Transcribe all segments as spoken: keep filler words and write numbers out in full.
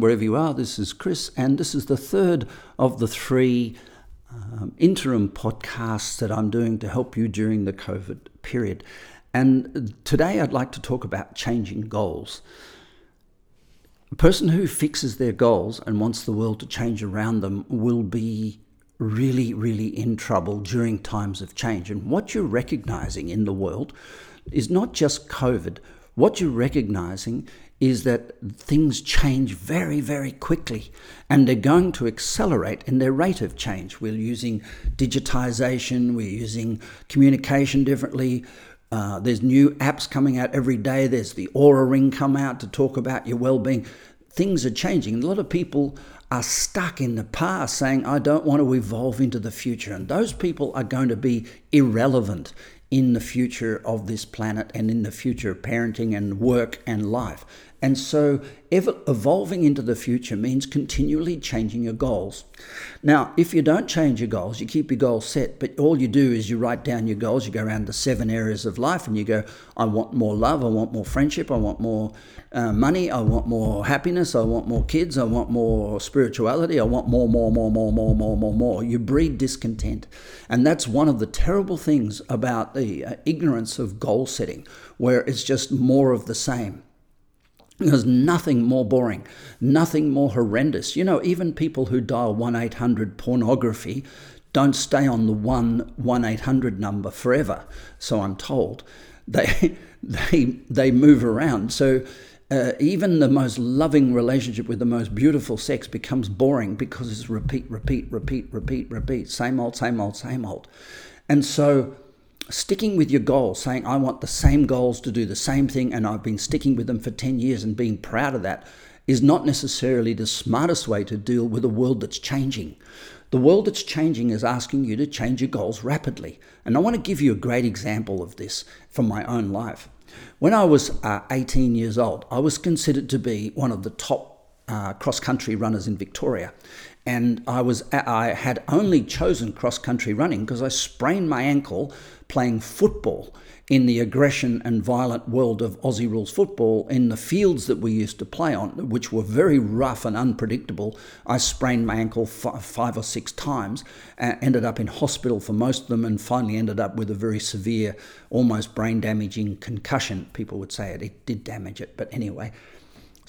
Wherever you are, this is Chris, and this is the third of the three um, interim podcasts that I'm doing to help you during the COVID period. And today I'd like to talk about changing goals. A person who fixes their goals and wants the world to change around them will be really, really in trouble during times of change. And what you're recognizing in the world is not just COVID. What you're recognizing is that things change very, very quickly, and they're going to accelerate in their rate of change. We're using digitization, we're using communication differently. Uh, there's new apps coming out every day. There's the Aura Ring come out to talk about your well-being. Things are changing. A lot of people are stuck in the past saying, I don't want to evolve into the future. And those people are going to be irrelevant in the future of this planet and in the future of parenting and work and life. And so evolving into the future means continually changing your goals. Now, if you don't change your goals, you keep your goals set, but all you do is you write down your goals, you go around the seven areas of life and you go, I want more love, I want more friendship, I want more uh, money, I want more happiness, I want more kids, I want more spirituality, I want more, more, more, more, more, more, more, more. You breed discontent. And that's one of the terrible things about the uh, ignorance of goal setting, where it's just more of the same. There's nothing more boring, nothing more horrendous. You know, even people who dial one eight hundred pornography don't stay on the one one eight hundred number forever, so I'm told. They they they move around. So uh, even the most loving relationship with the most beautiful sex becomes boring because it's repeat, repeat, repeat, repeat, repeat, same old, same old, same old. And so sticking with your goals, saying I want the same goals to do the same thing and I've been sticking with them for ten years and being proud of that is not necessarily the smartest way to deal with a world that's changing. The world that's changing is asking you to change your goals rapidly. And I want to give you a great example of this from my own life. When I was uh, eighteen years old, I was considered to be one of the top Uh, cross-country runners in Victoria, and I was I had only chosen cross-country running because I sprained my ankle playing football in the aggression and violent world of Aussie rules football in the fields that we used to play on, which were very rough and unpredictable. I sprained my ankle f- five or six times, uh, ended up in hospital for most of them, and finally ended up with a very severe, almost brain-damaging concussion. People would say it, it did damage it, but anyway.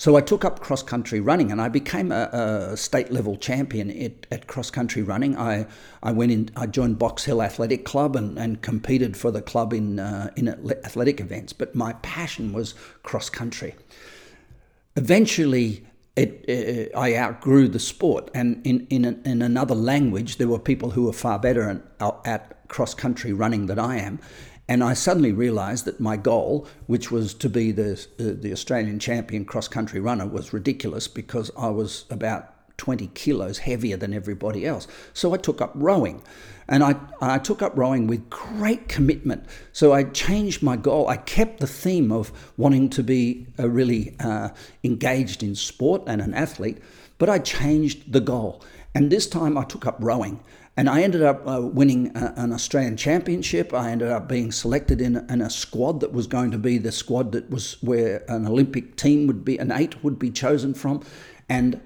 So I took up cross-country running and I became a, a state-level champion at, at cross-country running. I, I went in, I joined Box Hill Athletic Club and, and competed for the club in, uh, in athletic events. But my passion was cross-country. Eventually, it, it, I outgrew the sport. And in, in, an, in another language, there were people who were far better at, at cross-country running than I am. And I suddenly realised that my goal, which was to be the uh, the Australian champion cross-country runner, was ridiculous because I was about twenty kilos heavier than everybody else. So I took up rowing. And I, I took up rowing with great commitment. So I changed my goal. I kept the theme of wanting to be a really uh, engaged in sport and an athlete, but I changed the goal. And this time I took up rowing. And I ended up uh, winning a, an Australian championship. I ended up being selected in, in a squad that was going to be the squad that was where an Olympic team would be, an eight would be chosen from. And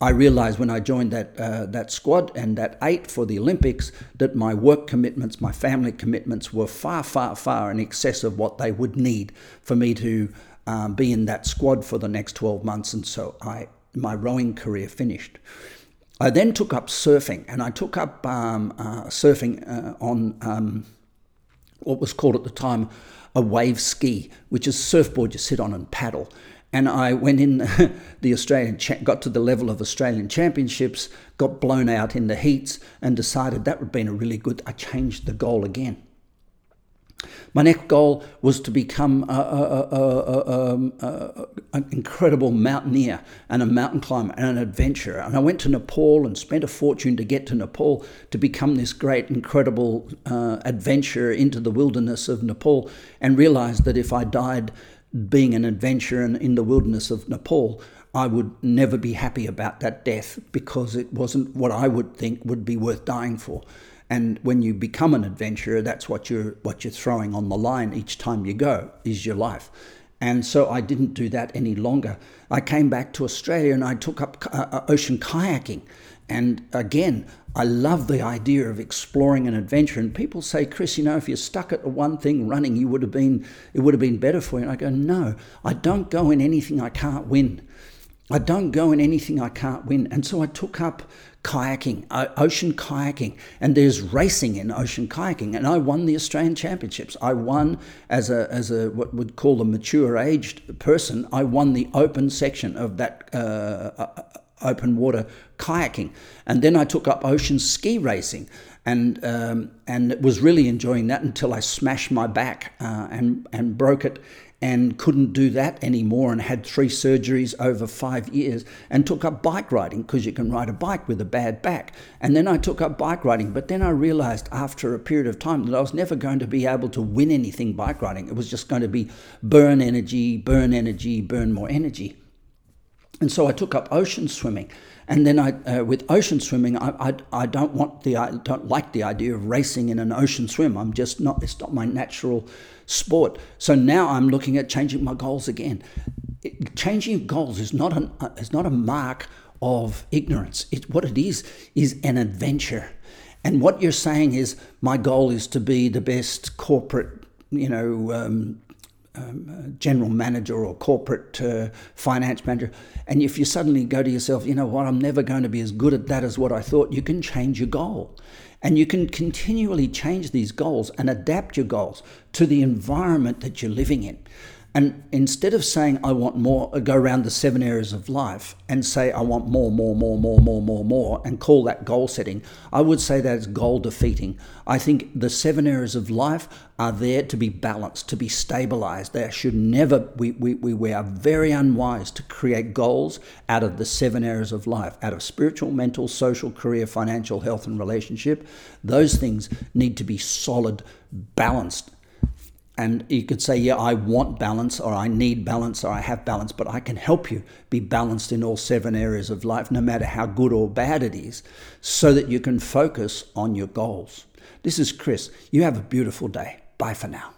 I realised when I joined that uh, that squad and that eight for the Olympics that my work commitments, my family commitments were far, far, far in excess of what they would need for me to um, be in that squad for the next twelve months. And so I my rowing career finished. I then took up surfing, and I took up um, uh, surfing uh, on um, what was called at the time a wave ski, which is a surfboard you sit on and paddle. And I went in the Australian, cha- got to the level of Australian championships, got blown out in the heats, and decided that would have been a really good. I changed the goal again. My next goal was to become an incredible mountaineer and a mountain climber and an adventurer. And I went to Nepal and spent a fortune to get to Nepal to become this great, incredible uh, adventurer into the wilderness of Nepal, and realized that if I died being an adventurer in, in the wilderness of Nepal, I would never be happy about that death because it wasn't what I would think would be worth dying for. And when you become an adventurer, that's what you're what you're throwing on the line each time you go, is your life. And so I didn't do that any longer. I came back to Australia and I took up uh, ocean kayaking. And again, I love the idea of exploring an adventure. And people say, Chris, you know, if you're stuck at the one thing running, you would have been, it would have been better for you. And I go, no, I don't go in anything I can't win. I don't go in anything I can't win. And so I took up kayaking, ocean kayaking, and there's racing in ocean kayaking. And I won the Australian Championships. I won as a, as a what we'd call a mature aged person. I won the open section of that uh, open water kayaking. And then I took up ocean ski racing. And um, and was really enjoying that until I smashed my back uh, and and broke it and couldn't do that anymore, and had three surgeries over five years, and took up bike riding, because you can ride a bike with a bad back. And then I took up bike riding, but then I realized after a period of time that I was never going to be able to win anything bike riding. It was just going to be burn energy, burn energy, burn more energy. And so I took up ocean swimming. And then I, uh, with ocean swimming, I, I, I don't want the, I don't like the idea of racing in an ocean swim. I'm just not, it's not my natural sport. So now I'm looking at changing my goals again. It, changing goals is not an, is not a mark of ignorance. It, what it is, is an adventure. And what you're saying is, my goal is to be the best corporate, you know, um, Um, general manager or corporate uh, finance manager. And if you suddenly go to yourself, you know what, I'm never going to be as good at that as what I thought, you can change your goal. And you can continually change these goals and adapt your goals to the environment that you're living in. And instead of saying, I want more, go around the seven areas of life and say, I want more, more, more, more, more, more, more, and call that goal setting, I would say that is goal defeating. I think the seven areas of life are there to be balanced, to be stabilized. They should never, we, we, we are very unwise to create goals out of the seven areas of life, out of spiritual, mental, social, career, financial, health, and relationship. Those things need to be solid, balanced. And you could say, yeah, I want balance, or I need balance, or I have balance, but I can help you be balanced in all seven areas of life, no matter how good or bad it is, so that you can focus on your goals. This is Chris. You have a beautiful day. Bye for now.